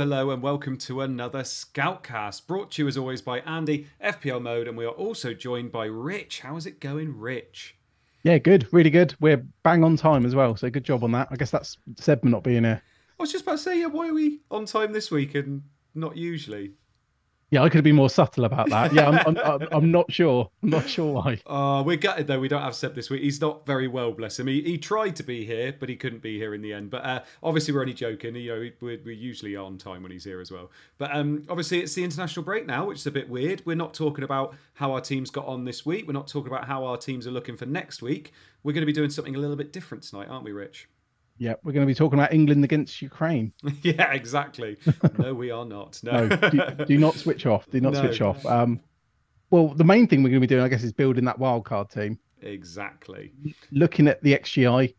Hello and welcome to another Scoutcast, brought to you as always by Andy, FPL Mode, and we are also joined by Rich. How is it going, Rich? Yeah, good, really good. We're bang on time as well, so good job on that. I guess that's Seb not being here. I was just about to say, why are we on time this week and not usually? Yeah, I could have been more subtle about that. Yeah, I'm not sure. I'm not sure why. We're gutted, though. We don't have Seb this week. He's not very well, bless him. He tried to be here, but he couldn't be here in the end. But obviously, we're only joking. You know, we're usually on time when he's here as well. But obviously, it's the international break now, which is a bit weird. We're not talking about how our teams got on this week. We're not talking about how our teams are looking for next week. We're going to be doing something a little bit different tonight, aren't we, Rich? Yeah, we're going to be talking about England against Ukraine. Yeah, exactly. No, we are not. No, do not switch off. Do not switch off. Well, the main thing we're going to be doing, I guess, is building that wildcard team. Exactly. Looking at the XGI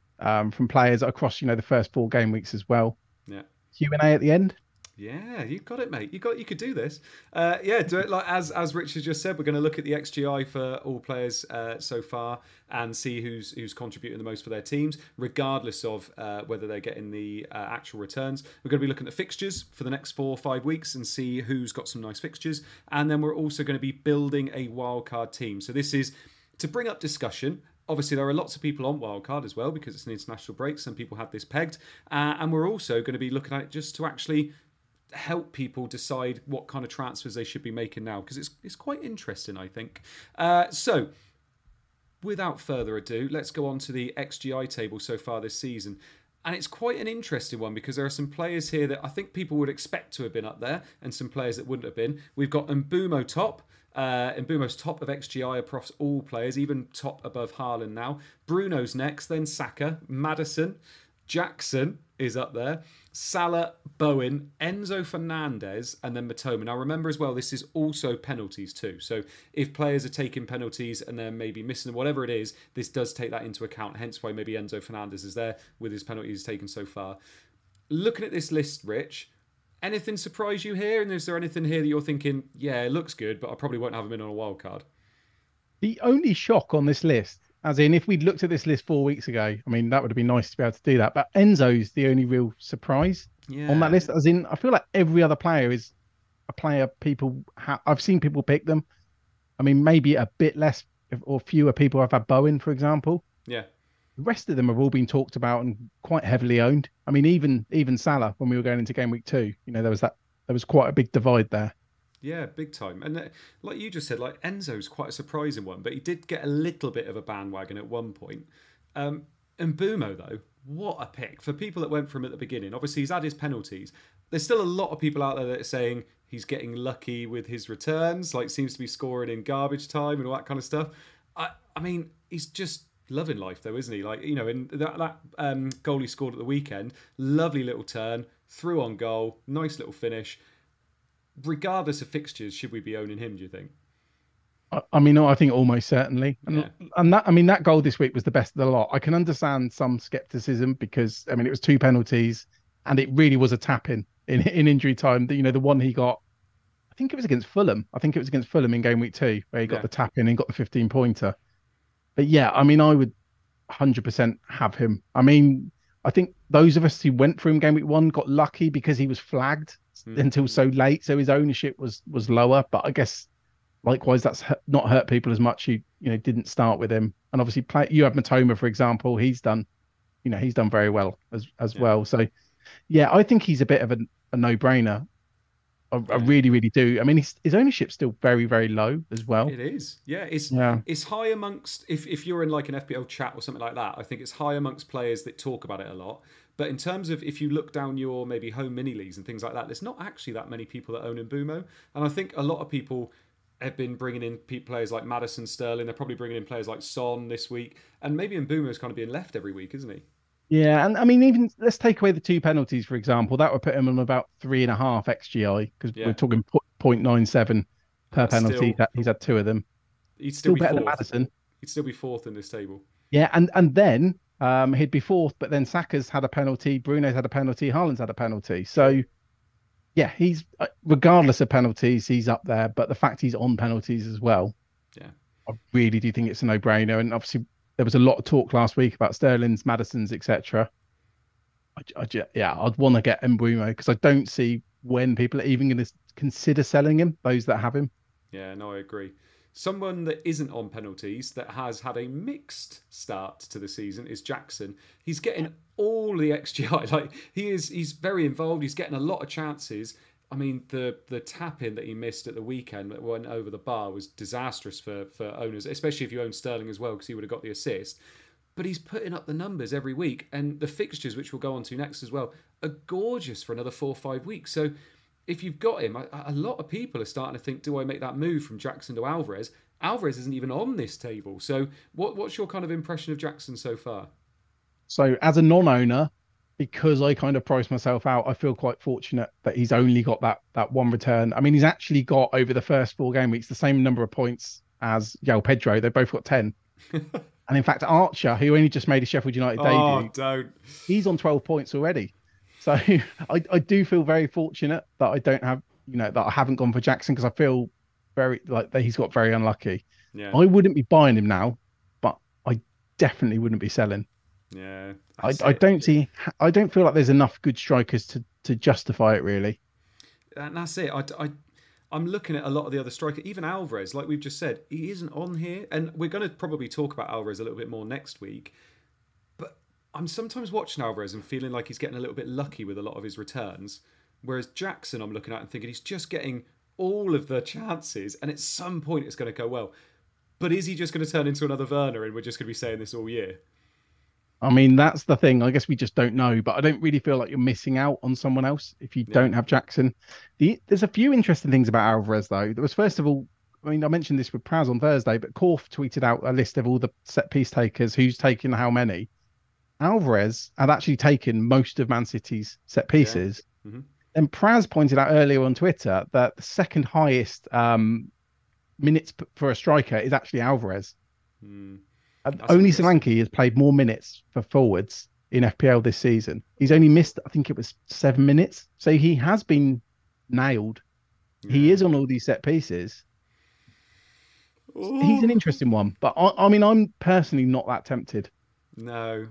from players across, the first four game weeks as well. Yeah. Q&A at the end. Yeah, you got it, mate. You could do this. Do it like as Richard just said. We're going to look at the XGI for all players so far and see who's contributing the most for their teams, regardless of whether they're getting the actual returns. We're going to be looking at fixtures for the next 4 or 5 weeks and see who's got some nice fixtures. And then we're also going to be building a wildcard team. So this is to bring up discussion. Obviously, there are lots of people on wildcard as well because it's an international break. Some people have this pegged, and we're also going to be looking at it just to actually help people decide what kind of transfers they should be making now, because it's quite interesting, I think. So without further ado, let's go on to the XGI table so far this season. And it's quite an interesting one because there are some players here that I think people would expect to have been up there and some players that wouldn't have been. We've got Mbeumo top. Mbeumo's top of XGI across all players, even top above Haaland now. Bruno's next, then Saka, Maddison, Jackson is up there, Salah, Bowen, Enzo Fernandez, and then Mitoma. Now remember as well, this is also penalties too. So if players are taking penalties and they're maybe missing whatever it is, this does take that into account. Hence why maybe Enzo Fernandez is there with his penalties taken so far. Looking at this list, Rich, anything surprise you here? And is there anything here that you're thinking, yeah, it looks good, but I probably won't have him in on a wild card? The only shock on this list, as in, if we'd looked at this list 4 weeks ago, I mean, that would have been nice to be able to do that. But Enzo's the only real surprise on that list. As in, I feel like every other player is a player I've seen people pick them. I mean, maybe a bit less or fewer people have had Bowen, for example. Yeah. The rest of them have all been talked about and quite heavily owned. I mean, even Salah, when we were going into game week two, there was quite a big divide there. Yeah, big time. And like you just said, like Enzo's quite a surprising one, but he did get a little bit of a bandwagon at one point. Mbeumo, though, what a pick. For people that went from at the beginning, obviously he's had his penalties. There's still a lot of people out there that are saying he's getting lucky with his returns, like seems to be scoring in garbage time and all that kind of stuff. I mean, he's just loving life though, isn't he? Like, and that goal he scored at the weekend, lovely little turn, threw on goal, nice little finish. Regardless of fixtures, should we be owning him, do you think? I mean, I think almost certainly. And that, I mean, that goal this week was the best of the lot. I can understand some scepticism because, I mean, it was two penalties and it really was a tap-in in injury time. You know, the one he got, I think it was against Fulham. I think it was against Fulham in game week 2 where he got the tap-in and got the 15-pointer. But yeah, I mean, I would 100% have him. I mean, I think those of us who went for him game week 1 got lucky because he was flagged until so late, so his ownership was lower. But I guess likewise, that's not hurt people as much who, you know, didn't start with him. And obviously, you have Mbeumo, for example. He's done, you know, he's done very well as well. So yeah, I think he's a bit of a no-brainer. I really, really do. I mean, his ownership's still very, very low as well. It is. Yeah, it's high amongst, if you're in like an FPL chat or something like that, I think it's high amongst players that talk about it a lot. But in terms of if you look down your maybe home mini leagues and things like that, there's not actually that many people that own Mbeumo. And I think a lot of people have been bringing in players like Maddison, Sterling. They're probably bringing in players like Son this week. And maybe Mbeumo's kind of being left every week, isn't he? Yeah, and I mean, even let's take away the 2 penalties, for example. That would put him on about 3.5 XGI, because we're talking 0.97 per penalty. He's had 2 of them. He'd still be better than Maddison. He'd still be 4th in this table. Yeah, and then he'd be 4th, but then Saka's had a penalty, Bruno's had a penalty, Haaland's had a penalty. So yeah, he's, regardless of penalties, he's up there. But the fact he's on penalties as well, yeah, I really do think it's a no-brainer. And obviously, there was a lot of talk last week about Sterling's, Madison's, etc. I'd want to get Mbeumo because I don't see when people are even going to consider selling him, those that have him. Yeah, no, I agree. Someone that isn't on penalties that has had a mixed start to the season is Jackson. He's getting all the XGI. Like, he's very involved. He's getting a lot of chances. I mean, the tap-in that he missed at the weekend that went over the bar was disastrous for owners, especially if you own Sterling as well, because he would have got the assist. But he's putting up the numbers every week, and the fixtures, which we'll go on to next as well, are gorgeous for another 4 or 5 weeks. So if you've got him, a lot of people are starting to think, do I make that move from Jackson to Alvarez? Alvarez isn't even on this table. So what's your kind of impression of Jackson so far? So as a non-owner, because I kind of priced myself out, I feel quite fortunate that he's only got that one return. I mean, he's actually got, over the first 4 game weeks, the same number of points as Joao Pedro. They both got 10. And in fact, Archer, who only just made a Sheffield United debut, he's on 12 points already. So I do feel very fortunate that I don't have, you know, that I haven't gone for Jackson, because I feel very like that he's got very unlucky. Yeah. I wouldn't be buying him now, but I definitely wouldn't be selling. Yeah, I don't feel like there's enough good strikers to justify it, really. And that's it. I'm looking at a lot of the other strikers, even Alvarez, like we've just said, he isn't on here, and we're going to probably talk about Alvarez a little bit more next week. But I'm sometimes watching Alvarez and feeling like he's getting a little bit lucky with a lot of his returns, whereas Jackson, I'm looking at and thinking he's just getting all of the chances, and at some point it's going to go well. But is he just going to turn into another Werner, and we're just going to be saying this all year? I mean, that's the thing. I guess we just don't know, but I don't really feel like you're missing out on someone else if you don't have Jackson. There's a few interesting things about Alvarez, though. There was, first of all, I mean, I mentioned this with Praz on Thursday, but Corf tweeted out a list of all the set-piece takers, who's taken how many. Alvarez had actually taken most of Man City's set-pieces. Yeah. Mm-hmm. And Praz pointed out earlier on Twitter that the second highest minutes for a striker is actually Alvarez. Mm. Only Solanke has played more minutes for forwards in FPL this season. He's only missed, I think it was 7 minutes. So he has been nailed. Yeah. He is on all these set pieces. Ooh. He's an interesting one. But I mean, I'm personally not that tempted. No,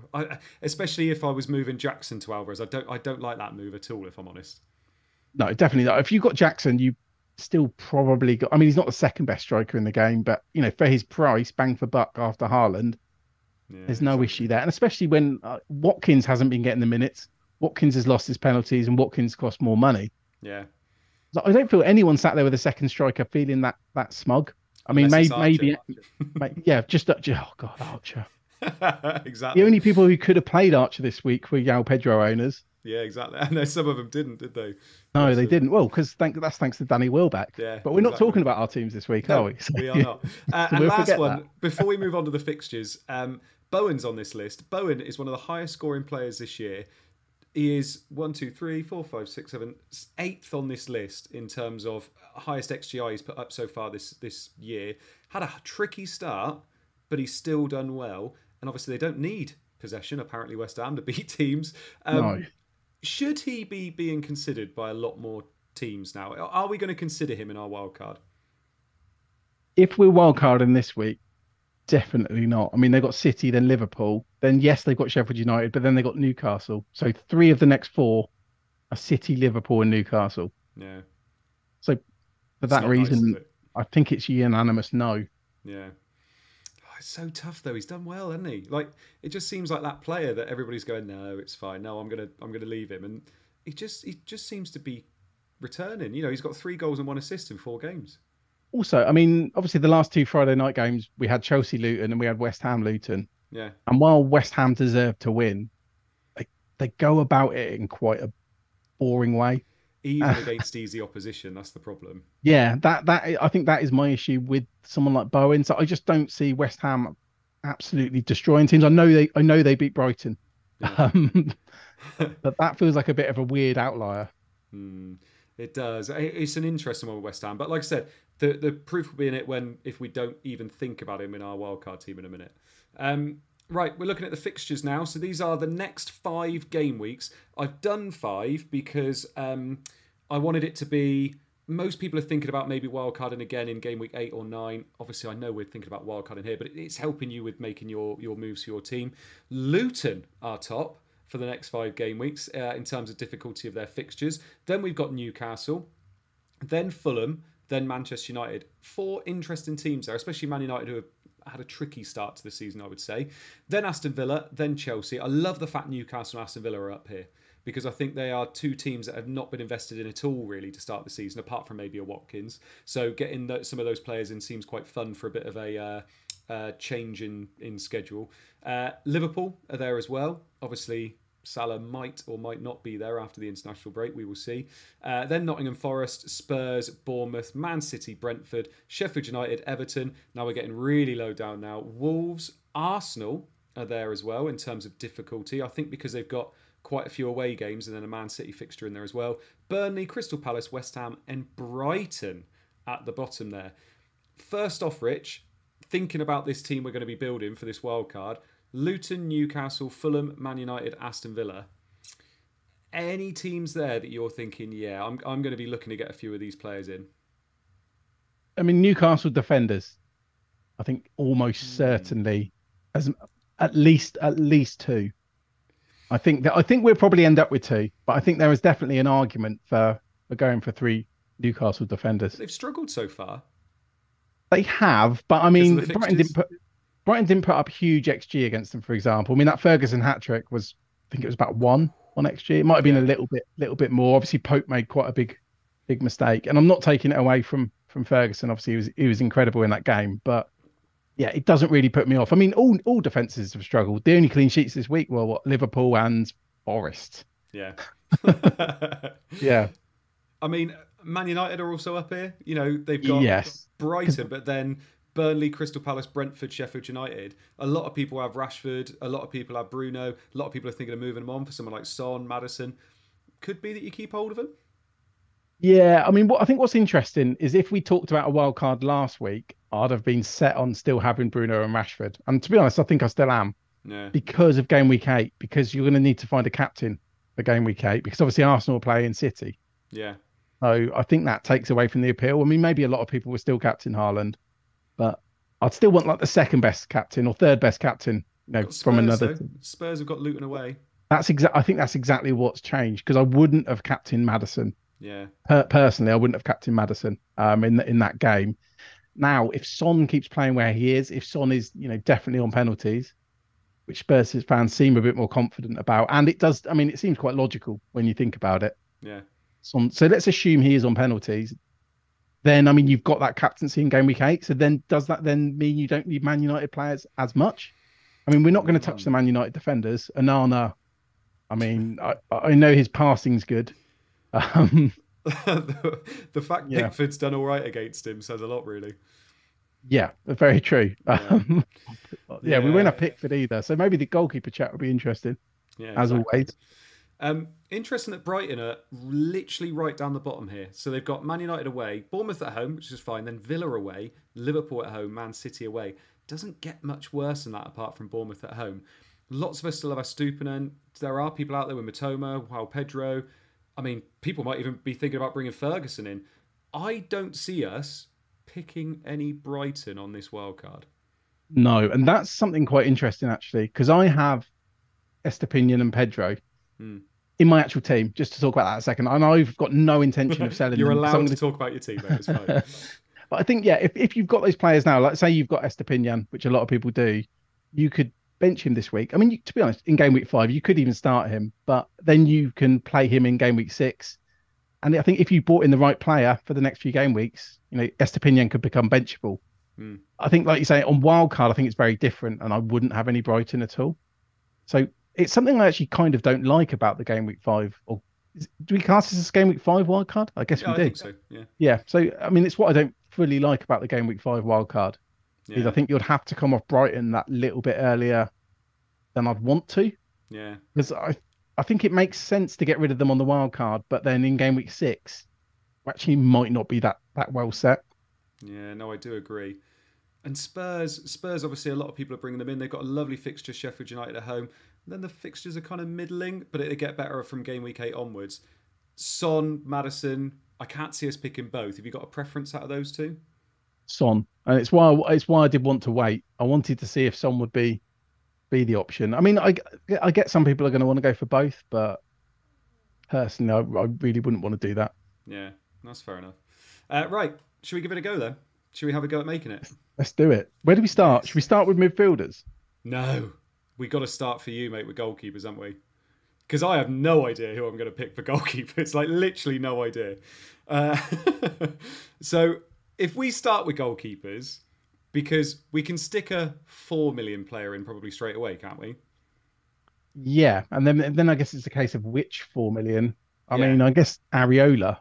especially if I was moving Jackson to Alvarez. I don't like that move at all, if I'm honest. No, definitely not. If you've got Jackson, you still probably got, I mean, he's not the second best striker in the game, but you know, for his price, bang for buck after Haaland, there's no issue there. And especially when Watkins hasn't been getting the minutes, Watkins has lost his penalties, and Watkins costs more money. Yeah, so I don't feel anyone sat there with a second striker feeling that smug. I mean, maybe Archer. Yeah, just Archer. Oh god, Archer. Exactly. The only people who could have played Archer this week were Joao Pedro owners. Yeah, exactly. I know some of them didn't, did they? No, absolutely. They didn't. Well, because that's thanks to Danny Wilbeck. Yeah, but we're not talking about our teams this week, are we? So, we are not. And last one, before we move on to the fixtures, Bowen's on this list. Bowen is one of the highest scoring players this year. He is 8th on this list in terms of highest XGI he's put up so far this year. Had a tricky start, but he's still done well. And obviously they don't need possession, apparently, West Ham, to beat teams. No. Should he be being considered by a lot more teams now? Are we going to consider him in our wildcard? If we're wildcarding this week, definitely not. I mean, they've got City, then Liverpool. Then, yes, they've got Sheffield United, but then they've got Newcastle. So three of the next four are City, Liverpool and Newcastle. Yeah. So for that reason, nice, I think it's unanimous no. Yeah. It's so tough though. He's done well, hasn't he? Like, it just seems like that player that everybody's going, no, it's fine. No, I'm gonna leave him, and he just seems to be returning. You know, he's got 3 goals and 1 assist in 4 games. Also, I mean, obviously the last 2 Friday night games we had Chelsea Luton and we had West Ham Luton. Yeah. And while West Ham deserved to win, they go about it in quite a boring way. Even against easy opposition, that's the problem. Yeah, that I think that is my issue with someone like Bowen. So I just don't see West Ham absolutely destroying teams. I know they beat Brighton, yeah. But that feels like a bit of a weird outlier. It does. It's an interesting one with West Ham. But like I said, the proof will be in it if we don't even think about him in our wildcard team in a minute. Right, we're looking at the fixtures now. So these are the next 5 game weeks. I've done 5 because I wanted it to be... Most people are thinking about maybe wildcarding again in game week 8 or 9. Obviously, I know we're thinking about wildcarding here, but it's helping you with making your moves for your team. Luton are top for the next 5 game weeks in terms of difficulty of their fixtures. Then we've got Newcastle, then Fulham, then Manchester United. 4 interesting teams there, especially Man United, who have had a tricky start to the season, I would say. Then Aston Villa, then Chelsea. I love the fact Newcastle and Aston Villa are up here because I think they are 2 teams that have not been invested in at all, really, to start the season, apart from maybe a Watkins. So getting some of those players in seems quite fun for a bit of a change in schedule. Liverpool are there as well. Obviously, Salah might or might not be there after the international break. We will see. Then Nottingham Forest, Spurs, Bournemouth, Man City, Brentford, Sheffield United, Everton. Now we're getting really low down now. Wolves, Arsenal are there as well in terms of difficulty. I think because they've got quite a few away games and then a Man City fixture in there as well. Burnley, Crystal Palace, West Ham and Brighton at the bottom there. First off, Rich, thinking about this team we're going to be building for this wildcard, Luton, Newcastle, Fulham, Man United, Aston Villa. Any teams there that you're thinking, yeah, I'm going to be looking to get a few of these players in? I mean, Newcastle defenders, I think almost certainly, as at least 2. I think we'll probably end up with 2, but I think there is definitely an argument for going for 3 Newcastle defenders. They've struggled so far. They have, but I mean, Brighton didn't put up huge XG against them, for example. I mean, that Ferguson hat-trick was, I think it was about 1 on XG. It might have been a little bit more. Obviously, Pope made quite a big mistake. And I'm not taking it away from Ferguson. Obviously, he was incredible in that game. But, yeah, it doesn't really put me off. I mean, all defences have struggled. The only clean sheets this week were, Liverpool and Forest. Yeah. Yeah. I mean, Man United are also up here. You know, they've got Brighton, but then... Burnley, Crystal Palace, Brentford, Sheffield United. A lot of people have Rashford. A lot of people have Bruno. A lot of people are thinking of moving him on for someone like Son, Maddison. Could be that you keep hold of him. Yeah, I mean, I think what's interesting is if we talked about a wild card last week, I'd have been set on still having Bruno and Rashford. And to be honest, I think I still am. Yeah. Because of game week 8, because you're going to need to find a captain for game week 8, because obviously Arsenal are playing City. Yeah. So I think that takes away from the appeal. I mean, maybe a lot of people were still captain Haaland. But I'd still want like the 2nd best captain or 3rd best captain, you know, Spurs, from another. Spurs have got Luton away. I think that's exactly what's changed, because I wouldn't have captained Maddison. Yeah. Personally, I wouldn't have captained Maddison in that game. Now, if Son keeps playing where he is, if Son is, you know, definitely on penalties, which Spurs fans seem a bit more confident about, and it does. I mean, it seems quite logical when you think about it. Yeah. So let's assume he is on penalties. Then, I mean, you've got that captaincy in game week 8. So then does that then mean you don't need Man United players as much? I mean, we're not going to touch the Man United defenders. Anana, I mean, I know his passing's good. The fact Pickford's done all right against him says a lot, really. Yeah, very true. Yeah, we won't have Pickford either. So maybe the goalkeeper chat will be interesting, as always. Interesting that Brighton are literally right down the bottom here. So they've got Man United away, Bournemouth at home, which is fine, then Villa away, Liverpool at home, Man City away. Doesn't get much worse than that apart from Bournemouth at home. Lots of us still have Estupiñán, there are people out there with Mbeumo, Joao Pedro. I mean, people might even be thinking about bringing Ferguson in. I don't see us picking any Brighton on this wildcard. No, and that's something quite interesting, actually, because I have Estupiñán and Pedro in my actual team, just to talk about that a second. And I've got no intention of selling them. You're allowed to talk about your team, mate. It's fine. But I think, yeah, if you've got those players now, like say you've got Estupiñán, which a lot of people do, you could bench him this week. I mean, to be honest, in game week 5, you could even start him, but then you can play him in game week 6. And I think if you bought in the right player for the next few game weeks, you know, Estupiñán could become benchable. I think, like you say, on wildcard, I think it's very different, and I wouldn't have any Brighton at all. So it's something I actually kind of don't like about the game week 5. Or do we cast this as game week 5 wildcard? I guess we do. I think so, yeah. Yeah. So, I mean, it's what I don't really like about the game week 5 wildcard. Yeah. I think you'd have to come off Brighton that little bit earlier than I'd want to. Yeah. Because I think it makes sense to get rid of them on the wild card, but then in game week 6, actually might not be that well set. Yeah, no, I do agree. And Spurs, obviously, a lot of people are bringing them in. They've got a lovely fixture, Sheffield United at home. And then the fixtures are kind of middling, but they get better from game week 8 onwards. Son, Maddison, I can't see us picking both. Have you got a preference out of those two? Son. And it's why I did want to wait. I wanted to see if Son would be the option. I mean, I get some people are going to want to go for both, but personally, I really wouldn't want to do that. Yeah, that's fair enough. Right, should we give it a go then? Should we have a go at making it? Let's do it. Where do we start? Should we start with midfielders? No, we got to start for you, mate, with goalkeepers, haven't we? Because I have no idea who I'm going to pick for goalkeepers. Like, literally no idea. So if we start with goalkeepers, because we can stick a 4 million player in probably straight away, can't we? Yeah, and then I guess it's a case of which 4 million. I mean, I guess Areola.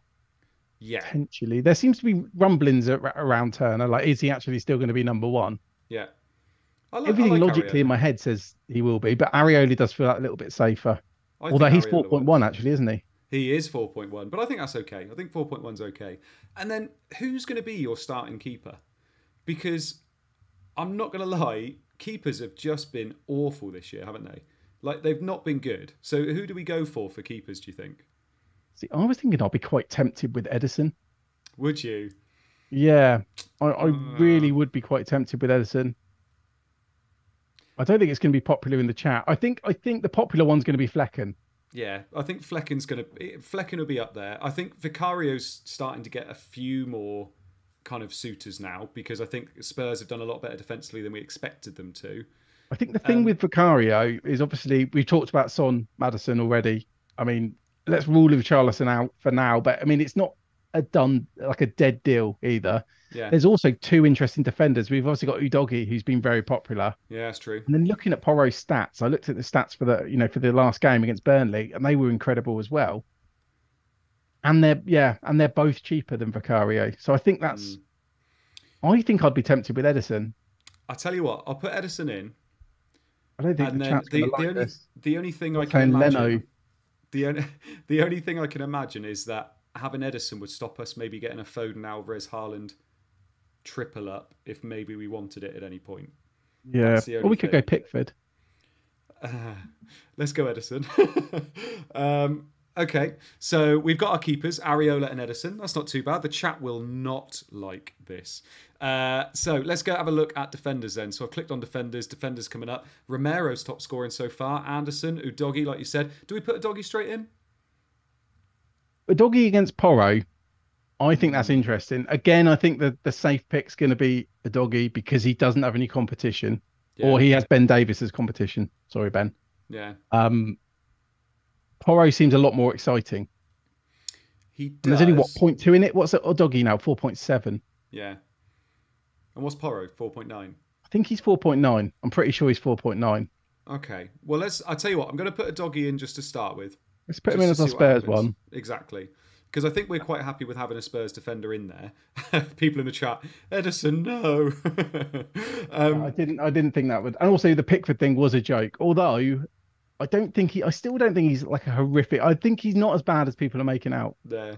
Yeah. Potentially. There seems to be rumblings around Turner. Like, is he actually still going to be number one? Yeah. Everything logically Areola in my head says he will be, but Areola does feel that a little bit safer. Although he's 4.1 actually, isn't he? He is 4.1, but I think that's okay. I think 4.1 is okay. And then who's going to be your starting keeper? Because I'm not going to lie, keepers have just been awful this year, haven't they? Like, they've not been good. So who do we go for keepers, do you think? See, I was thinking I'd be quite tempted with Edison. Would you? Yeah, I really would be quite tempted with Edison. I don't think it's going to be popular in the chat. I think the popular one's going to be Flecken. Yeah, I think Flecken will be up there. I think Vicario's starting to get a few more kind of suitors now, because I think Spurs have done a lot better defensively than we expected them to. I think the thing with Vicario is, obviously, we've talked about Son, Maddison already. I mean, let's rule Richarlison out for now, but I mean, it's not a dead deal either. Yeah. There's also two interesting defenders. We've obviously got Udogi, who's been very popular. Yeah, that's true. And then looking at Porro's stats, I looked at the stats for the last game against Burnley, and they were incredible as well. And they're both cheaper than Vicario. So I think that's... I think I'd be tempted with Edison. I tell you what, I'll put Edison in. I don't think the chat's going to like this. The only thing I can imagine is that having Edison would stop us maybe getting a Foden, Alvarez, Haaland triple up if maybe we wanted it at any point. Yeah, or we could go Pickford. Let's go Edison. Okay, so we've got our keepers, Areola and Edison. That's not too bad. The chat will not like this. So let's go have a look at defenders then. So I've clicked on defenders. Defenders coming up. Romero's top scoring so far. Anderson, Udogi, like you said. Do we put Udogi straight in? Udogi against Porro. I think that's interesting. Again, I think that the safe pick's going to be Udogi because he doesn't have any competition. Yeah. Or he has Ben Davis's competition. Sorry, Ben. Yeah. Porro seems a lot more exciting. He does. And there's only, 0.2 in it? What's Udogi now? 4.7. Yeah. And what's Porro? 4.9? I think he's 4.9. I'm pretty sure he's 4.9. Okay. Well, I'll tell you what. I'm going to put Udogi in just to start with. Let's put him in as our Spurs one. Exactly. Because I think we're quite happy with having a Spurs defender in there. People in the chat, Edison, no. I didn't think that would... And also the Pickford thing was a joke. Although... I still don't think he's like a horrific. I think he's not as bad as people are making out. Yeah.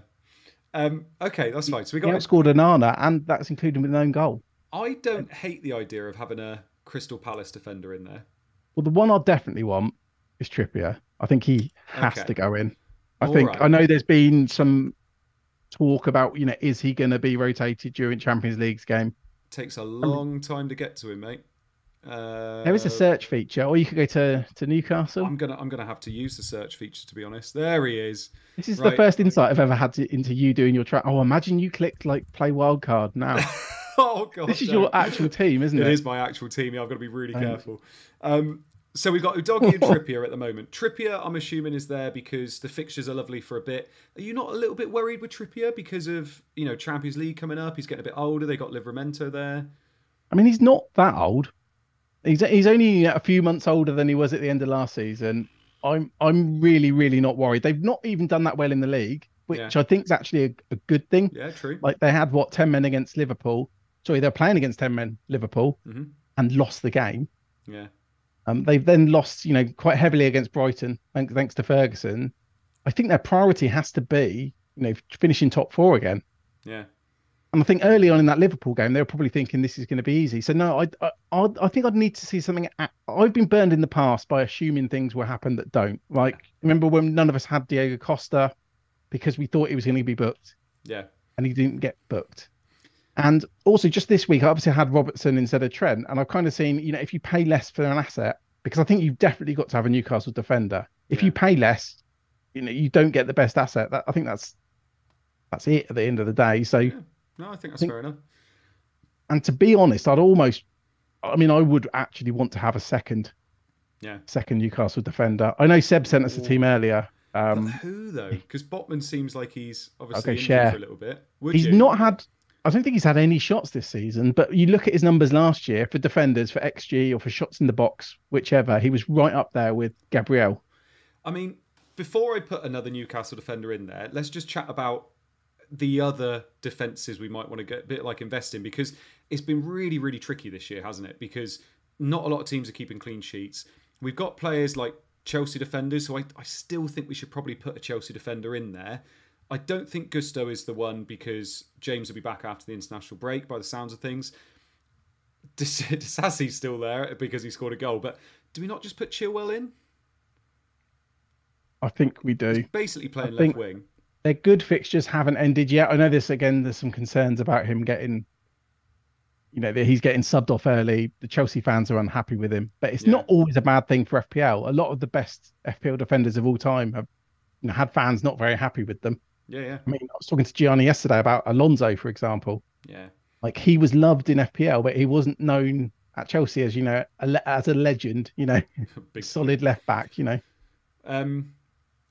Okay, that's fine. So we outscored Onana, and that's including with an own goal. I don't hate the idea of having a Crystal Palace defender in there. Well, the one I definitely want is Trippier. I think he has to go in. I think I know there's been some talk about, you know, is he going to be rotated during Champions League's game? Takes a long time to get to him, mate. There is a search feature, or you could go to Newcastle. I'm gonna have to use the search feature, to be honest. There he is. This is the first insight I've ever had into you doing your track. Oh, imagine you clicked like play wildcard now. Oh god, this is your actual team, isn't it? It is my actual team. Yeah, I've got to be really careful. So we've got Udogi and Trippier at the moment. Trippier, I'm assuming, is there because the fixtures are lovely for a bit. Are you not a little bit worried with Trippier because of, you know, Champions League coming up? He's getting a bit older. They got Livramento there. I mean, he's not that old. He's only a few months older than he was at the end of last season. I'm really, really not worried. They've not even done that well in the league, which I think is actually a good thing. Yeah, true. Like they had, what, 10 men against Liverpool. Sorry, they're playing against 10 men, Liverpool, and lost the game. Yeah. They've then lost, you know, quite heavily against Brighton, thanks to Ferguson. I think their priority has to be, you know, finishing top four again. Yeah. And I think early on in that Liverpool game, they were probably thinking this is going to be easy. So no, I think I'd need to see something. I've been burned in the past by assuming things will happen that don't. Like, remember when none of us had Diego Costa because we thought he was going to be booked. Yeah. And he didn't get booked. And also just this week, I obviously had Robertson instead of Trent. And I've kind of seen, you know, if you pay less for an asset, because I think you've definitely got to have a Newcastle defender. If you pay less, you know, you don't get the best asset. I think that's it at the end of the day. So no, I think that's fair enough. And to be honest, I would actually want to have a second Newcastle defender. I know Seb sent us a team earlier. Who though? Because Botman seems like he's obviously injured for a little bit. I don't think he's had any shots this season, but you look at his numbers last year for defenders, for XG or for shots in the box, whichever, he was right up there with Gabriel. I mean, before I put another Newcastle defender in there, let's just chat about the other defences we might want to get a bit like invest in, because it's been really, really tricky this year, hasn't it? Because not a lot of teams are keeping clean sheets. We've got players like Chelsea defenders, so I still think we should probably put a Chelsea defender in there. I don't think Gusto is the one because James will be back after the international break by the sounds of things. Sassi's still there because he scored a goal, but do we not just put Chilwell in? I think we do. He's basically playing left wing. Their good fixtures haven't ended yet. I know there's some concerns about him getting, you know, that he's getting subbed off early. The Chelsea fans are unhappy with him, but it's not always a bad thing for FPL. A lot of the best FPL defenders of all time have, you know, had fans not very happy with them. Yeah. I mean, I was talking to Gianni yesterday about Alonso, for example. Yeah. Like, he was loved in FPL, but he wasn't known at Chelsea as, you know, as a legend, you know, solid left back, you know.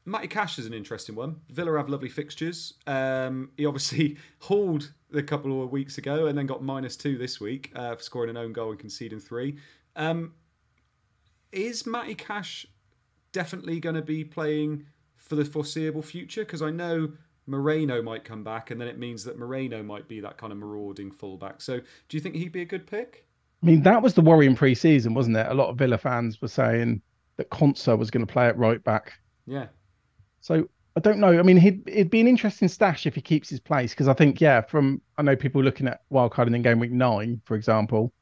Matty Cash is an interesting one. Villa have lovely fixtures. He obviously hauled a couple of weeks ago and then got -2 this week for scoring an own goal and conceding 3. Is Matty Cash definitely going to be playing for the foreseeable future? Because I know Moreno might come back, and then it means that Moreno might be that kind of marauding fullback. So do you think he'd be a good pick? I mean, that was the worry in pre-season, wasn't it? A lot of Villa fans were saying that Konsa was going to play at right back. Yeah. So I don't know. I mean, it'd be an interesting stash if he keeps his place, because I think, I know people looking at wildcarding in game week 9, for example,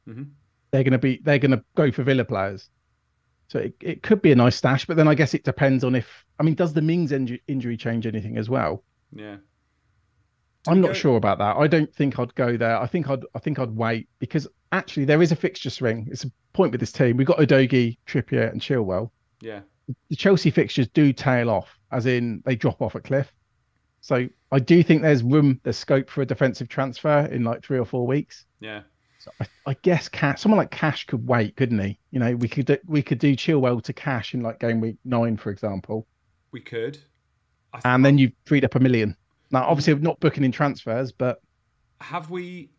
they're going to go for Villa players. So it could be a nice stash, but then I guess it depends on does the Mings injury change anything as well? Yeah. I'm not sure about that. I don't think I'd go there. I think I'd wait, because actually there is a fixture swing. It's a point with this team. We've got Udogi, Trippier and Chilwell. Yeah. The Chelsea fixtures do tail off, as in they drop off a cliff. So I do think there's scope for a defensive transfer in like 3 or 4 weeks. Yeah. So I guess someone like Cash could wait, couldn't he? You know, we could do Chilwell to Cash in like game week 9, for example. We could. And then you've freed up $1 million. Now, obviously, we're not booking in transfers, but have we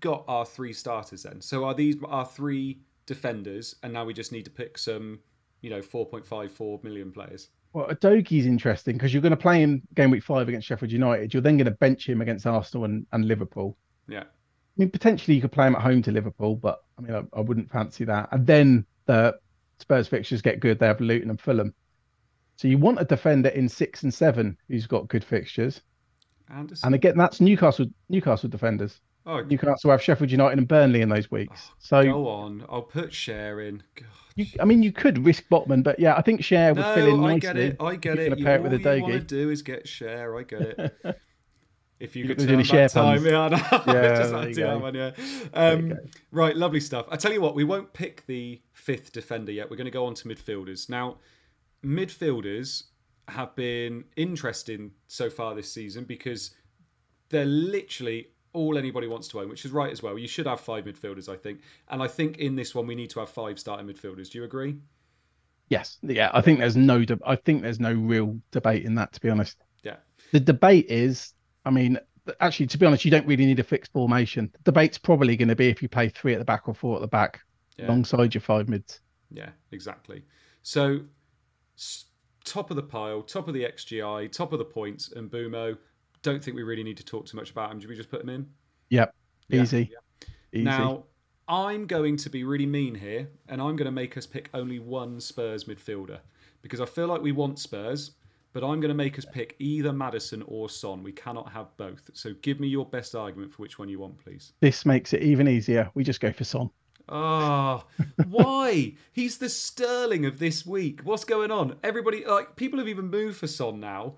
got our 3 starters then? So are these our 3 defenders, and now we just need to pick some, you know, 4.54 million players? Well, Udogi's interesting because you're going to play him game week 5 against Sheffield United. You're then going to bench him against Arsenal and Liverpool. Yeah. I mean, potentially you could play him at home to Liverpool, but I mean, I wouldn't fancy that. And then the Spurs fixtures get good. They have Luton and Fulham. So you want a defender in 6 and 7 who's got good fixtures. Anderson. And again, that's Newcastle defenders. Oh, okay. You can also have Sheffield United and Burnley in those weeks. So go on, I'll put Schär in. I mean, you could risk Botman, but yeah, I think Schär would fill in nicely. I get it. You're going to pair it with a Udogi. All you want to do is get Schär. I get it. If you could turn back time, right, lovely stuff. I tell you what, we won't pick the fifth defender yet. We're going to go on to midfielders now. Midfielders have been interesting so far this season because they're literally all anybody wants to own, which is right as well. You should have five midfielders, I think. And I think in this one we need to have five starting midfielders. Do you agree? Yes. Yeah. I think there's no. I think there's no real debate in that. To be honest. Yeah. The debate is, I mean, actually, to be honest, you don't really need a fixed formation. The debate's probably going to be if you play three at the back or four at the back, alongside your five mids. Yeah. Exactly. So top of the pile, top of the XGI, top of the points, and Mbeumo. Don't think we really need to talk too much about him. Should we just put him in? Yep. Easy. Yeah. Easy. Now, I'm going to be really mean here, and I'm going to make us pick only one Spurs midfielder because I feel like we want Spurs, but I'm going to make us pick either Maddison or Son. We cannot have both. So give me your best argument for which one you want, please. This makes it even easier. We just go for Son. Oh, why? He's the Sterling of this week. What's going on? Everybody, like, people have even moved for Son now.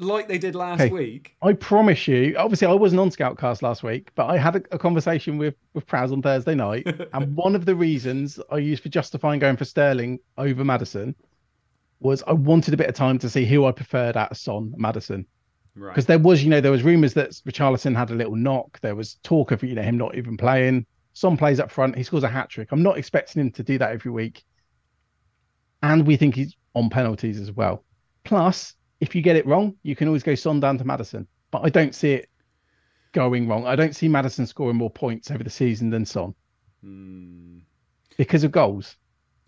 Like they did last week. I promise you, obviously I wasn't on Scoutcast last week, but I had a conversation with Prowse on Thursday night, and one of the reasons I used for justifying going for Sterling over Maddison was I wanted a bit of time to see who I preferred out of Son, Maddison. Right. Because there was, you know, there was rumours that Richarlison had a little knock. There was talk of, you know, him not even playing. Son plays up front. He scores a hat-trick. I'm not expecting him to do that every week. And we think he's on penalties as well. Plus, if you get it wrong, you can always go Son down to Maddison. But I don't see it going wrong. I don't see Maddison scoring more points over the season than Son. Mm. Because of goals.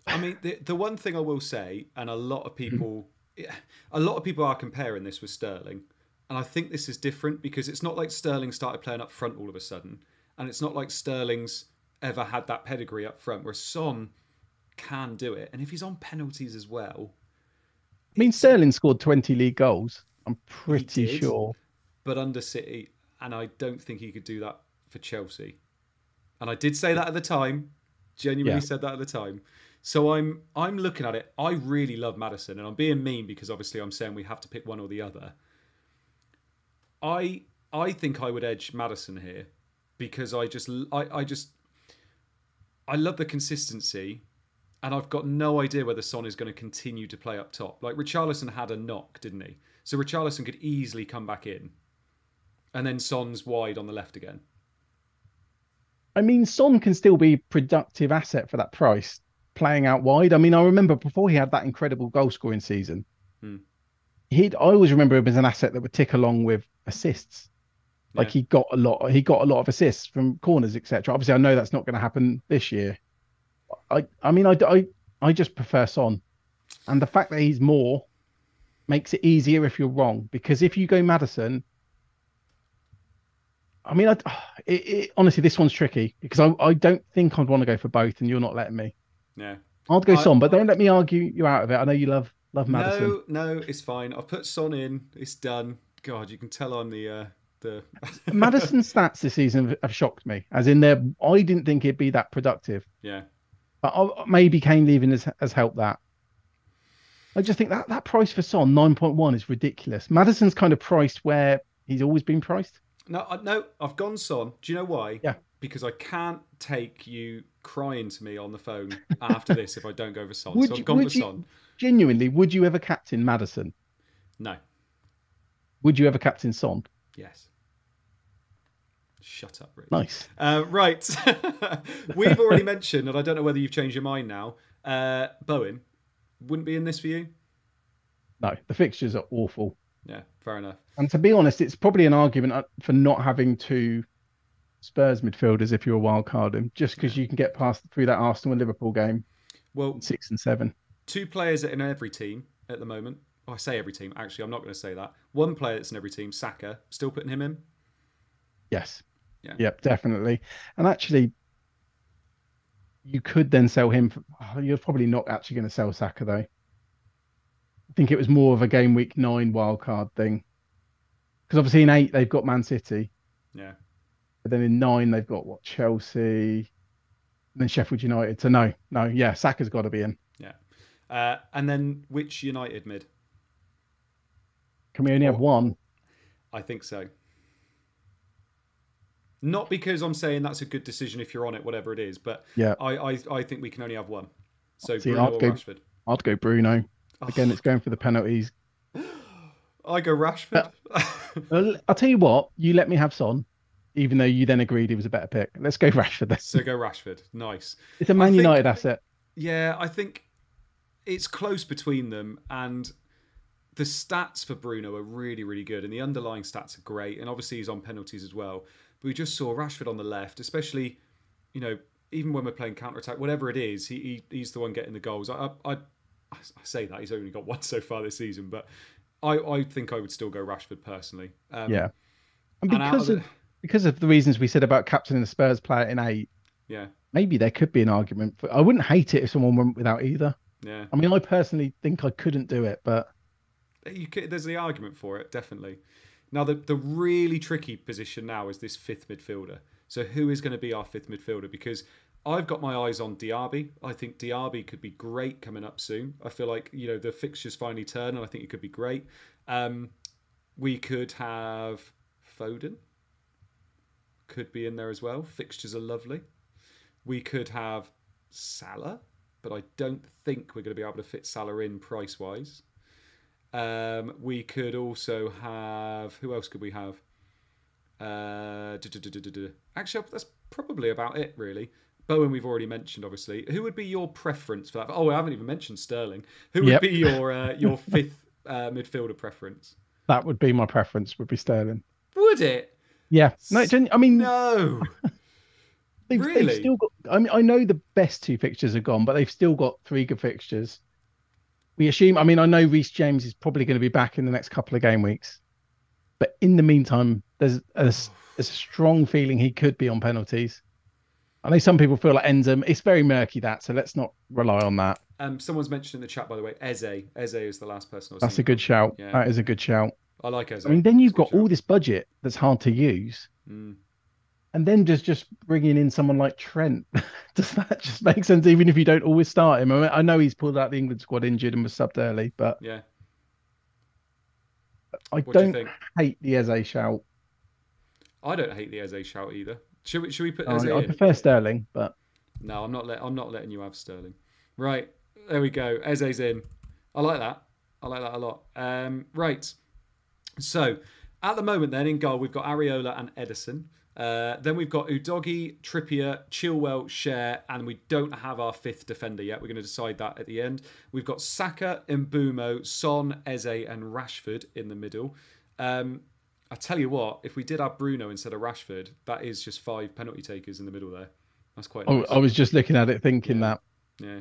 I mean, the one thing I will say, and a lot of people are comparing this with Sterling. And I think this is different because it's not like Sterling started playing up front all of a sudden. And it's not like Sterling's ever had that pedigree up front, where Son can do it. And if he's on penalties as well... I mean, Sterling scored 20 league goals, I'm pretty sure. But under City, and I don't think he could do that for Chelsea. And I did say that at the time, genuinely said that at the time. So I'm looking at it. I really love Maddison, and I'm being mean because obviously I'm saying we have to pick one or the other. I think I would edge Maddison here because I love the consistency. And I've got no idea whether Son is going to continue to play up top. Like, Richarlison had a knock, didn't he? So Richarlison could easily come back in. And then Son's wide on the left again. I mean, Son can still be a productive asset for that price, playing out wide. I mean, I remember before he had that incredible goal-scoring season, I always remember him as an asset that would tick along with assists. Like, he got a lot of assists from corners, etc. Obviously, I know that's not going to happen this year. I mean, I just prefer Son. And the fact that he's more makes it easier if you're wrong. Because if you go Maddison, I mean, honestly, this one's tricky. Because I don't think I'd want to go for both, and you're not letting me. No. I'll go Son, but don't let me argue you out of it. I know you love Maddison. No, it's fine. I've put Son in. It's done. God, you can tell I'm the... Maddison's stats this season have shocked me. As in, I didn't think he'd be that productive. Yeah. But maybe Kane leaving has helped that. I just think that price for Son, 9.1, is ridiculous. Maddison's kind of priced where he's always been priced. No, I've gone Son. Do you know why? Yeah. Because I can't take you crying to me on the phone after this if I don't go for Son. So I've gone for Son. Genuinely, would you ever captain Maddison? No. Would you ever captain Son? Yes. Shut up, Rich. Nice. Right. We've already mentioned, and I don't know whether you've changed your mind now, Bowen wouldn't be in this for you? No, the fixtures are awful. Yeah, fair enough. And to be honest, it's probably an argument for not having two Spurs midfielders if you're wildcarding, just because you can get past through that Arsenal and Liverpool game. Well, 6 and 7. Two players in every team at the moment. Oh, I say every team. Actually, I'm not going to say that. One player that's in every team, Saka, still putting him in? Yes. Yeah. Yep, definitely. And actually, you could then sell him. You're probably not actually going to sell Saka, though. I think it was more of a game week 9 wildcard thing. Because obviously in 8, they've got Man City. Yeah. But then in 9, they've got what, Chelsea, and then Sheffield United. So no, Saka's got to be in. Yeah. And then which United mid? Can we only have one? I think so. Not because I'm saying that's a good decision if you're on it, whatever it is, but yeah, I think we can only have one. So see, Bruno or Rashford. I'd go Bruno. Again, it's going for the penalties. I go Rashford. I'll tell you what, you let me have Son, even though you then agreed he was a better pick. Let's go Rashford then. So go Rashford. Nice. It's a Man United asset. Yeah, I think it's close between them, and the stats for Bruno are really, really good, and the underlying stats are great, and obviously he's on penalties as well. But we just saw Rashford on the left, especially, you know, even when we're playing counter-attack, whatever it is, he's the one getting the goals. I say that, he's only got one so far this season, but I think I would still go Rashford personally. Yeah. And because of the reasons we said about captaining the Spurs player in 8, yeah, maybe there could be an argument for, I wouldn't hate it if someone went without either. Yeah. I mean, I personally think I couldn't do it, but there's the argument for it, definitely. Now, the really tricky position now is this 5th midfielder. So who is going to be our 5th midfielder? Because I've got my eyes on Diaby. I think Diaby could be great coming up soon. I feel like, you know, the fixtures finally turn, and I think it could be great. We could have Foden. Could be in there as well. Fixtures are lovely. We could have Salah, but I don't think we're going to be able to fit Salah in price-wise. We could also have, who else could we have? Actually, that's probably about it, really. Bowen, we've already mentioned, obviously. Who would be your preference for that? Oh, I haven't even mentioned Sterling. Who would be your 5th midfielder preference? That would be my preference, would be Sterling. Would it? Yeah. No, I mean, no. They've still got, I mean, I know the best 2 fixtures are gone, but they've still got 3 good fixtures. We assume, I mean, I know Reece James is probably going to be back in the next couple of game weeks. But in the meantime, there's a strong feeling he could be on penalties. I know some people feel like Enzo. It's very murky, that, so let's not rely on that. Someone's mentioned in the chat, by the way, Eze. Eze is the last person I was That's a good shout. Yeah. That is a good shout. I like Eze. I mean, then you've got all this budget that's hard to use. Mm. And then just bringing in someone like Trent, does that just make sense, even if you don't always start him? I mean, I know he's pulled out the England squad injured and was subbed early, but yeah, I don't hate the Eze shout. I don't hate the Eze shout either. Should we put Eze in? I prefer Sterling, but no, I'm not letting you have Sterling. Right, there we go. Eze's in. I like that. I like that a lot. Right. So at the moment, then in goal we've got Areola and Ederson. Then we've got Udogi, Trippier, Chilwell, Schär, and we don't have our 5th defender yet. We're going to decide that at the end. We've got Saka, Mbeumo, Son, Eze, and Rashford in the middle. I tell you what, if we did have Bruno instead of Rashford, that is just 5 penalty takers in the middle there. That's quite nice. I was just looking at it thinking that. Yeah.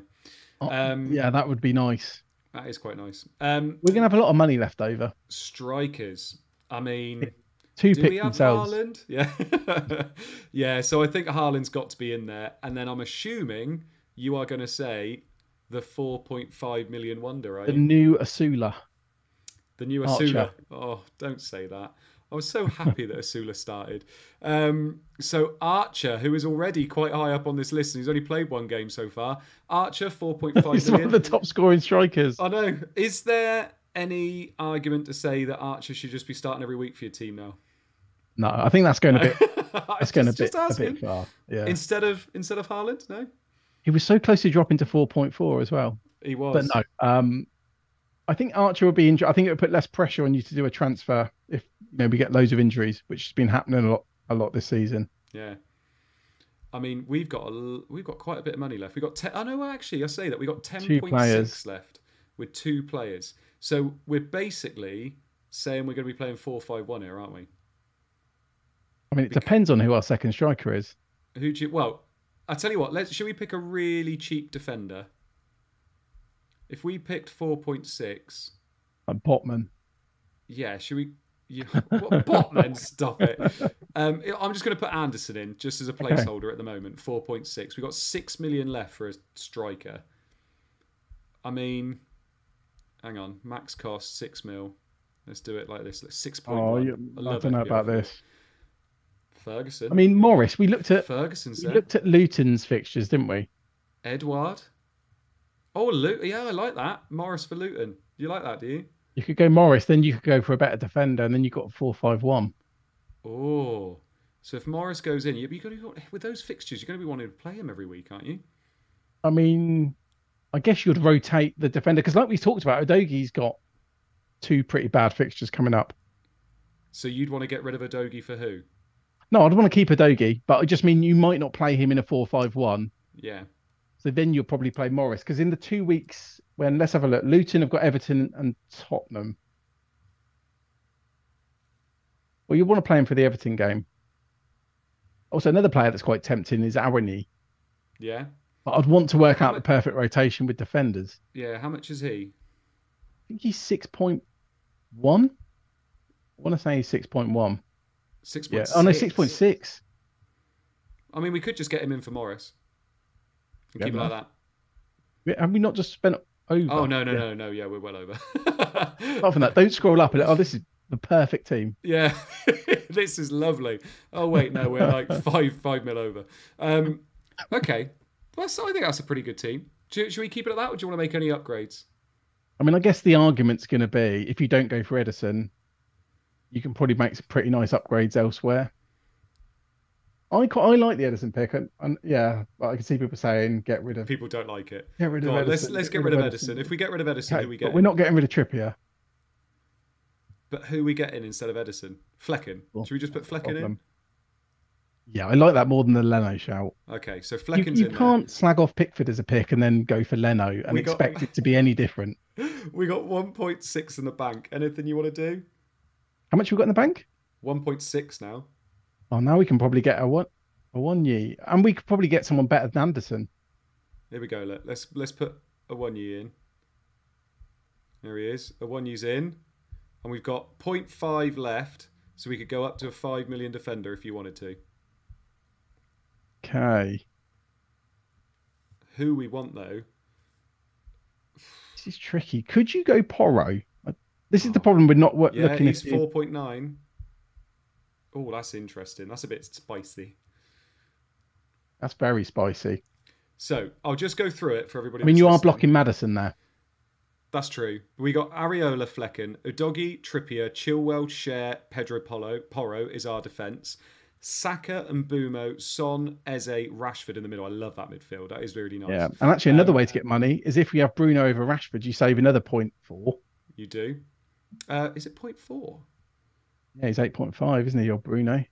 Yeah, that would be nice. That is quite nice. We're going to have a lot of money left over. Strikers. I mean... 2 picks themselves. Haaland? Yeah. Yeah, so I think Haaland's got to be in there. And then I'm assuming you are going to say the 4.5 million wonder, right? The new Asula. The new Asula. Archer. Oh, don't say that. I was so happy that Asula started. So Archer, who is already quite high up on this list, and he's only played 1 game so far. Archer, 4.5 million. He's one of the top scoring strikers. I know. Is there any argument to say that Archer should just be starting every week for your team now? No, I think that's going a bit. That's going a bit far. Yeah. Instead of Haaland, no. He was so close to dropping to 4.4 as well. He was, but no. I think Archer would be. I think it would put less pressure on you to do a transfer if, you know, we get loads of injuries, which has been happening a lot this season. Yeah. I mean, we've got quite a bit of money left. We got 10. Oh no, actually, I say that we got 10.6 left with 2 players. So we're basically saying we're going to be playing 4-5-1 here, aren't we? I mean, it depends on who our second striker is. Well, I tell you what. Should we pick a really cheap defender? If we picked 4.6, and Botman. Yeah, should we? Botman, stop it. I'm just going to put Anderson in just as a placeholder at the moment. 4.6. We've got 6 million left for a striker. I mean, hang on. Max cost 6 mil. Let's do it like this. 6.1. I don't know about this. Ferguson. I mean, Morris. We looked at Ferguson's. We looked at Luton's fixtures, didn't we? Edward. Oh, Luton. Yeah, I like that. Morris for Luton. You like that, do you? You could go Morris, then you could go for a better defender, and then you got 4-5-1. Oh, so if Morris goes in, with those fixtures, you're going to be wanting to play him every week, aren't you? I mean, I guess you'd rotate the defender because, like we talked about, Udogi's got two pretty bad fixtures coming up. So you'd want to get rid of Udogi for who? No, I'd want to keep Udogi, but I just mean you might not play him in a 4-5-1. Yeah. So then you'll probably play Morris because in the 2 weeks when, let's have a look, Luton have got Everton and Tottenham. Well, you want to play him for the Everton game. Also, another player that's quite tempting is Awani. Yeah. But I'd want to work out the perfect rotation with defenders. Yeah, how much is he? I think he's 6.1. I want to say he's 6.1. 6.6? Yeah. Oh, no, 6.6. I mean, we could just get him in for Morris. Keep it like that. Have we not just spent over? Oh, no. Yeah, we're well over. Apart from that, don't scroll up and oh, this is the perfect team. Yeah, this is lovely. Oh, wait, no, we're like five mil over. Okay. Well, so I think that's a pretty good team. Should we keep it at that or do you want to make any upgrades? I mean, I guess the argument's going to be if you don't go for Edison, you can probably make some pretty nice upgrades elsewhere. I like the Edison pick, and yeah, I can see people saying get rid of. People don't like it. Get rid of Edison. Let's get rid of Edison. If we get rid of Edison, okay, who we get? But we're not getting rid of Trippier. But who are we getting instead of Edison? Flecken. Well, should we just put Flecken in? Yeah, I like that more than the Leno shout. Okay, so Flecken's you in can't there. Slag off Pickford as a pick and then go for Leno and expect it to be any different. We got 1.6 in the bank. Anything you want to do? How much have we got in the bank? 1.6 now. Oh, now we can probably get a one year, and we could probably get someone better than Anderson. Here we go. Let's put a 1 year in. There he is. A 1 year's in, and we've got 0.5 left, so we could go up to a 5 million defender if you wanted to. Okay. Who we want though? This is tricky. Could you go Porro? This is the problem with not looking. Yeah, he's 4.9. Oh, that's interesting. That's a bit spicy. That's very spicy. So I'll just go through it for everybody. I mean, you are blocking Maddison there. That's true. We got Areola, Flecken, Udogi, Trippier, Chilwell, Schär, Pedro Porro is our defence. Saka, Mbeumo, Son, Eze, Rashford in the middle. I love that midfield. That is really nice. Yeah, and actually another way to get money is if we have Bruno over Rashford, you save another 0.4. You do. Is it 0.4? Yeah, he's 8.5, isn't he, your Bruno?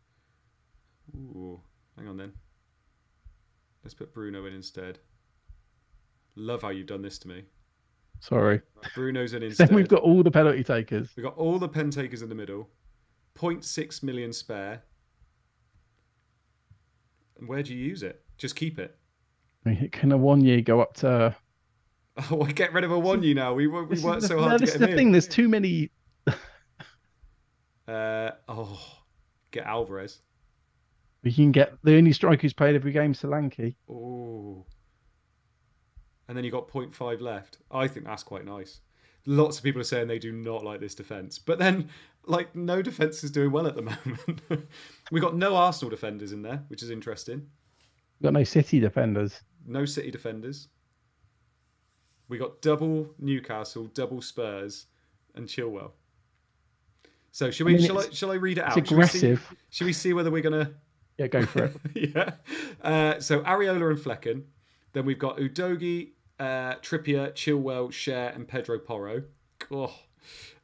Ooh, hang on then. Let's put Bruno in instead. Love how you've done this to me. Sorry. Right, Bruno's in instead. Then we've got all the penalty takers. We've got all the pen takers in the middle. 0.6 million spare. And where do you use it? Just keep it. I mean, can a 1 year go up to... Oh, we get rid of a 1 year now. We worked so hard to get him in. This is the thing, there's too many... Get Alvarez. We can get the only striker who's played every game, Solanke. Oh, and then you got 0.5 left. I think that's quite nice. Lots of people are saying they do not like this defence, but then like no defence is doing well at the moment. We got no Arsenal defenders in there, which is interesting. We got no City defenders. No City defenders. We got double Newcastle, double Spurs, and Chilwell. So shall I read it out? It's aggressive. Should we see whether we're going to... Yeah, go for it. Yeah. So Areola and Flecken. Then we've got Udogi, Trippier, Chilwell, Schär and Pedro Porro. Oh.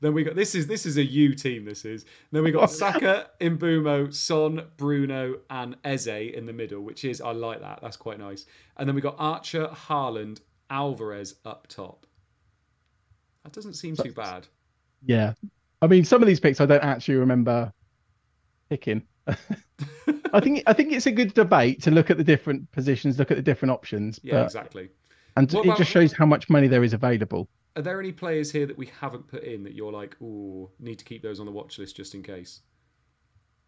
Then we got... This is a U team, this is. Then we got Saka, Mbeumo, Son, Bruno and Eze in the middle, which is... I like that. That's quite nice. And then we got Archer, Haaland, Alvarez up top. That doesn't seem too bad. Yeah. I mean, some of these picks I don't actually remember picking. I think it's a good debate to look at the different positions, look at the different options. Yeah, exactly. And it just shows how much money there is available. Are there any players here that we haven't put in that you're like, ooh, need to keep those on the watch list just in case?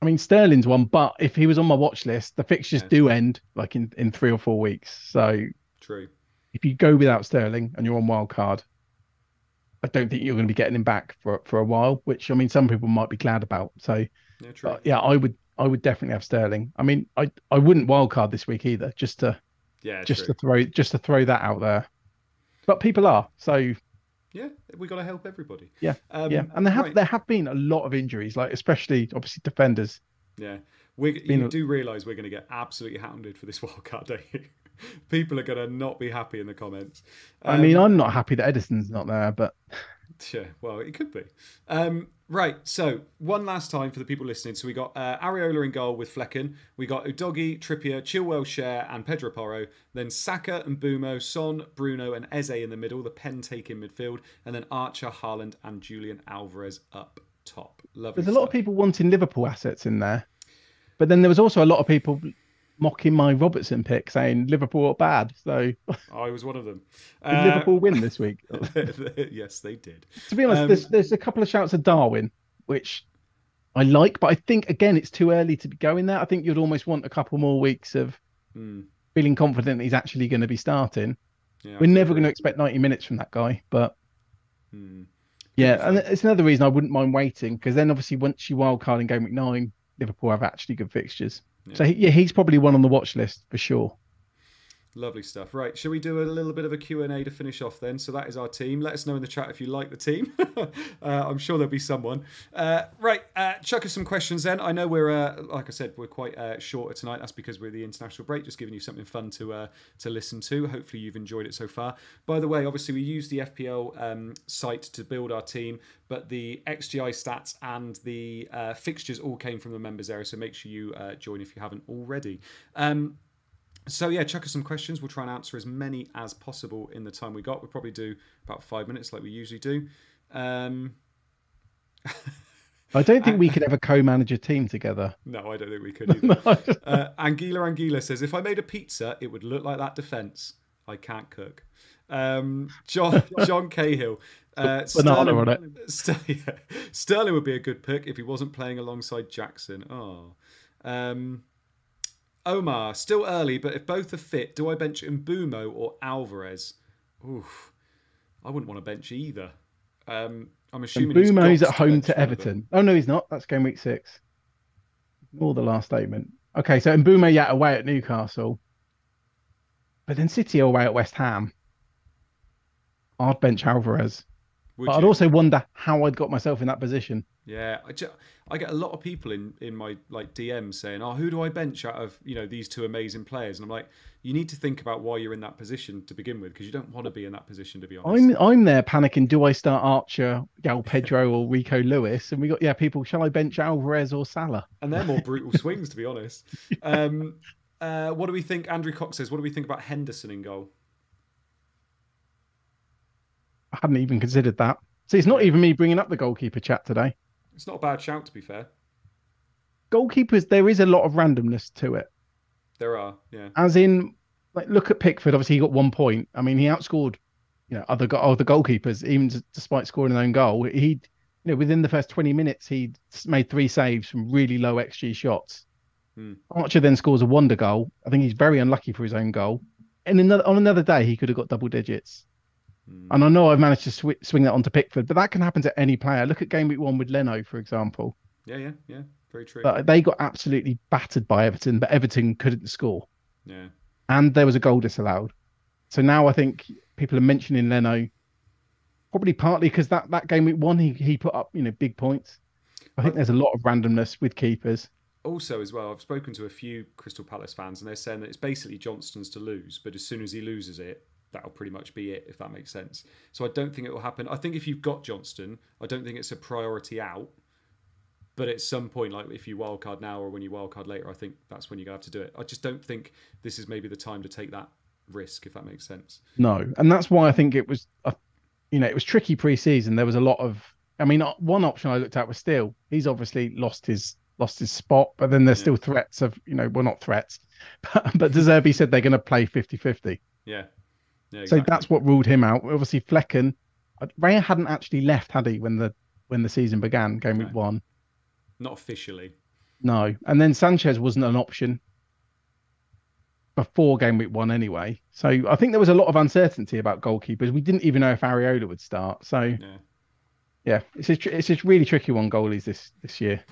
I mean, Sterling's one, but if he was on my watch list, the fixtures do end like in 3 or 4 weeks. So true. If you go without Sterling and you're on wild card, I don't think you're going to be getting him back for a while, which I mean, some people might be glad about. So, yeah, I would I would definitely have Sterling. I mean, I wouldn't wildcard this week either, just to throw that out there. But people are, so yeah, we got to help everybody. Yeah, and there have been a lot of injuries, like especially obviously defenders. Yeah, you do realise we're going to get absolutely hounded for this wildcard day. People are going to not be happy in the comments. I mean, I'm not happy that Edison's not there, but yeah, well, it could be. Right, so one last time for the people listening. So we got Areola in goal with Flecken. We got Udogi, Trippier, Chilwell, Schär, and Pedro Porro. Then Saka and Mbeumo, Son, Bruno, and Eze in the middle, the pen-taking midfield. And then Archer, Haaland, and Julian Alvarez up top. Lovely. There's a lot of people wanting Liverpool assets in there. But then there was also a lot of people mocking my Robertson pick, saying Liverpool are bad. So I was one of them. Did Liverpool win this week? Yes, they did. To be honest, there's a couple of shouts of Darwin, which I like, but I think, again, it's too early to be going there. I think you'd almost want a couple more weeks of feeling confident that he's actually going to be starting. Yeah, we're never going to expect 90 minutes from that guy, but yeah. And it's another reason I wouldn't mind waiting, because then obviously once you wildcard in game week 9, Liverpool have actually good fixtures. Yeah. So yeah, he's probably one on the watch list for sure. Lovely stuff. Right, shall we do a little bit of a Q&A to finish off then? So that is our team. Let us know in the chat if you like the team. I'm sure there'll be someone. Right, chuck us some questions then. I know we're, like I said, we're quite shorter tonight. That's because we're at the international break, just giving you something fun to listen to. Hopefully you've enjoyed it so far. By the way, obviously we use the FPL site to build our team, but the XGI stats and the fixtures all came from the members area, so make sure you join if you haven't already. So yeah, chuck us some questions. We'll try and answer as many as possible in the time we got. We'll probably do about 5 minutes like we usually do. I don't think we could ever co-manage a team together. No, I don't think we could either. No. Angela says, if I made a pizza, it would look like that defence. I can't cook. John Cahill. Sterling would be a good pick if he wasn't playing alongside Jackson. Oh. Omar, still early, but if both are fit, do I bench Mbeumo or Alvarez? Oof, I wouldn't want to bench either. I'm assuming Mbeumo's at home to Everton. Oh no, he's not. That's game week 6. Ignore the last statement. Okay, so Mbeumo yet away at Newcastle, but then City are away at West Ham. I'd bench Alvarez. But I'd also wonder how I'd got myself in that position. Yeah, I get a lot of people in my like DMs saying, "Oh, who do I bench out of these two amazing players?" And I'm like, you need to think about why you're in that position to begin with, because you don't want to be in that position, to be honest. I'm there panicking. Do I start Archer, Joao Pedro, or Rico Lewis? And we got people. Shall I bench Alvarez or Salah? And they're more brutal swings, to be honest. What do we think? Andrew Cox says, "What do we think about Henderson in goal?" I hadn't even considered that. See, it's not even me bringing up the goalkeeper chat today. It's not a bad shout, to be fair. Goalkeepers, there is a lot of randomness to it. There are, yeah. As in, like, look at Pickford. Obviously, he got 1 point. I mean, he outscored, other goalkeepers, even despite scoring an own goal. He, within the first 20 minutes, he made 3 saves from really low XG shots. Archer then scores a wonder goal. I think he's very unlucky for his own goal. And on another day, he could have got double digits. And I know I've managed to swing that onto Pickford, but that can happen to any player. Look at game week 1 with Leno, for example. Yeah. Very true. But they got absolutely battered by Everton, but Everton couldn't score. Yeah. And there was a goal disallowed. So now I think people are mentioning Leno, probably partly because that game week 1, he put up, big points. I think there's a lot of randomness with keepers. Also, as well, I've spoken to a few Crystal Palace fans, and they're saying that it's basically Johnston's to lose, but as soon as he loses it, that'll pretty much be it, if that makes sense. So I don't think it will happen. I think if you've got Johnston, I don't think it's a priority out. But at some point, like if you wildcard now or when you wildcard later, I think that's when you're going to have to do it. I just don't think this is maybe the time to take that risk, if that makes sense. No, and that's why I think it was, it was tricky pre-season. There was a lot of, one option I looked at was Steele. He's obviously lost his spot, but then there's still threats of, not threats. But De Zerbi said they're going to play 50-50. Yeah. Yeah, exactly. So that's what ruled him out. Obviously, Flecken, Raya hadn't actually left, had he, when the season began, game week 1? Not officially. No. And then Sanchez wasn't an option before game week 1 anyway. So I think there was a lot of uncertainty about goalkeepers. We didn't even know if Areola would start. So, yeah it's a really tricky one, goalies, this year.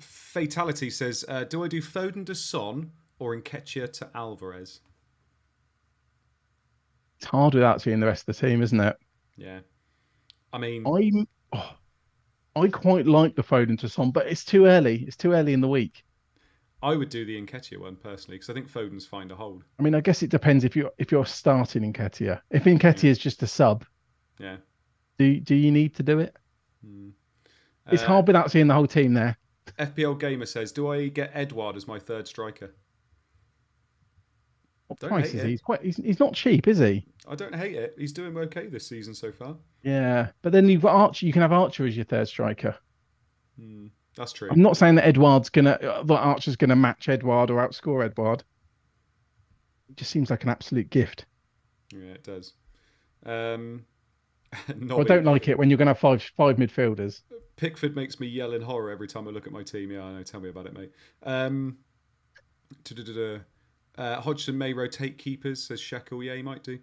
Fatality says, do I do Foden to Son or Nketiah to Alvarez? It's hard without seeing the rest of the team, isn't it? Yeah. I mean... I quite like the Foden to Son, but it's too early. It's too early in the week. I would do the Nketiah one personally because I think Foden's fine to hold. I mean, I guess it depends if you're starting Nketiah. If Nketiah is just a sub, yeah, do you need to do it? Mm. It's hard without seeing the whole team there. FPL Gamer says, do I get Edouard as my third striker? What price is he? He's not cheap, is he? I don't hate it. He's doing okay this season so far. Yeah, but then you've got Archer. You can have Archer as your third striker. Mm, that's true. I'm not saying that Archer's gonna match Edouard or outscore Edouard. It just seems like an absolute gift. Yeah, it does. I don't like it when you're gonna have five midfielders. Pickford makes me yell in horror every time I look at my team. Yeah, I know. Tell me about it, mate. Hodgson may rotate keepers, says Shackle. Yeah, he might do.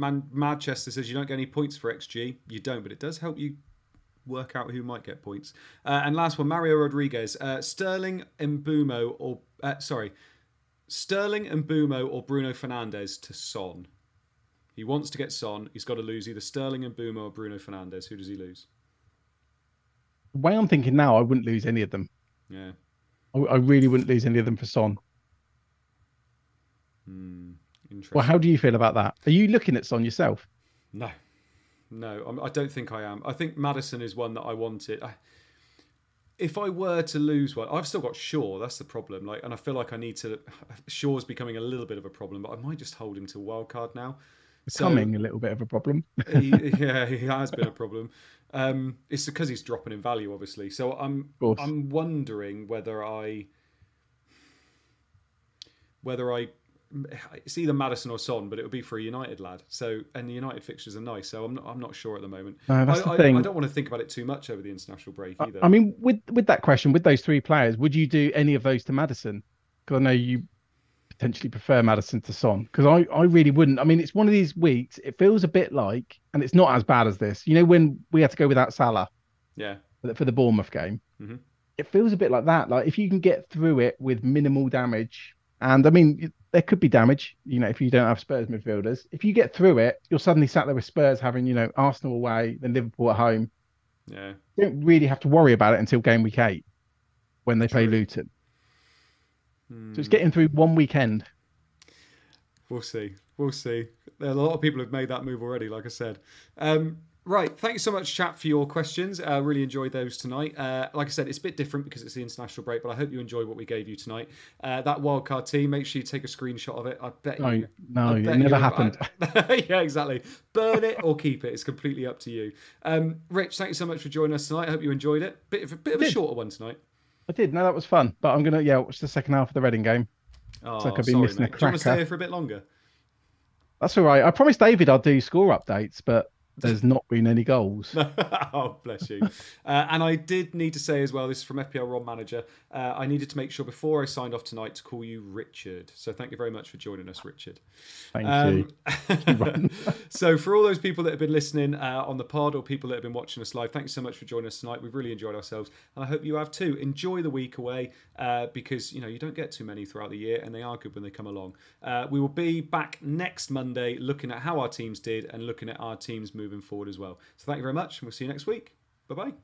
Manchester says, you don't get any points for XG. You don't, but it does help you work out who might get points. And last one, Mario Rodriguez. Sterling, Mbeumo, or Bruno Fernandes to Son. He wants to get Son. He's got to lose either Sterling, Mbeumo, or Bruno Fernandes. Who does he lose? The way I'm thinking now, I wouldn't lose any of them. Yeah. I really wouldn't lose any of them for Son. Interesting. Well, how do you feel about that? Are you looking at Son yourself? No, I don't think I am. I think Maddison is one that I wanted. If I were to lose one, I've still got Shaw. That's the problem. Like, and I feel like I need to. Shaw's becoming a little bit of a problem, but I might just hold him to wildcard now. Becoming a little bit of a problem. He has been a problem. It's because he's dropping in value, obviously. So I'm wondering whether I it's either Maddison or Son, but it would be for a United lad. So, and the United fixtures are nice, so I'm not sure at the moment. No, that's the thing. I don't want to think about it too much over the international break either. I mean, with that question, with those three players, would you do any of those to Maddison? Because I know you potentially prefer Maddison to Son, because I really wouldn't. I mean, it's one of these weeks, it feels a bit like, and it's not as bad as this, you know, when we had to go without Salah, yeah, for the Bournemouth game. Mm-hmm. It feels a bit like that. Like, if you can get through it with minimal damage, and I mean, there could be damage, you know, if you don't have Spurs midfielders. If you get through it, you're suddenly sat there with Spurs having, you know, Arsenal away, then Liverpool at home. Yeah, you don't really have to worry about it until game week 8 when they play Luton. So it's getting through one weekend. We'll see. We'll see. A lot of people have made that move already, like I said. Right. Thanks so much, chat, for your questions. I really enjoyed those tonight. Like I said, it's a bit different because it's the international break, but I hope you enjoyed what we gave you tonight. That wildcard team, make sure you take a screenshot of it. I bet you... No, it never happened. Yeah, exactly. Burn it or keep it. It's completely up to you. Rich, thank you so much for joining us tonight. I hope you enjoyed it. Bit of a shorter one tonight. I did. No, that was fun. But I'm going to, watch the second half of the Reading game. Oh, so I could be missing a cracker. Do you want to stay here for a bit longer? That's all right. I promised David I'd do score updates, but there's not been any goals. Oh, bless you. And I did need to say as well, this is from FPL Ron Manager, I needed to make sure before I signed off tonight to call you Richard. So thank you very much for joining us, Richard. Thank you. So for all those people that have been listening on the pod or people that have been watching us live, thanks so much for joining us tonight. We've really enjoyed ourselves and I hope you have too. Enjoy the week away because, you know, you don't get too many throughout the year and they are good when they come along. We will be back next Monday looking at how our teams did and looking at our teams moving forward as well. So thank you very much and we'll see you next week. Bye-bye.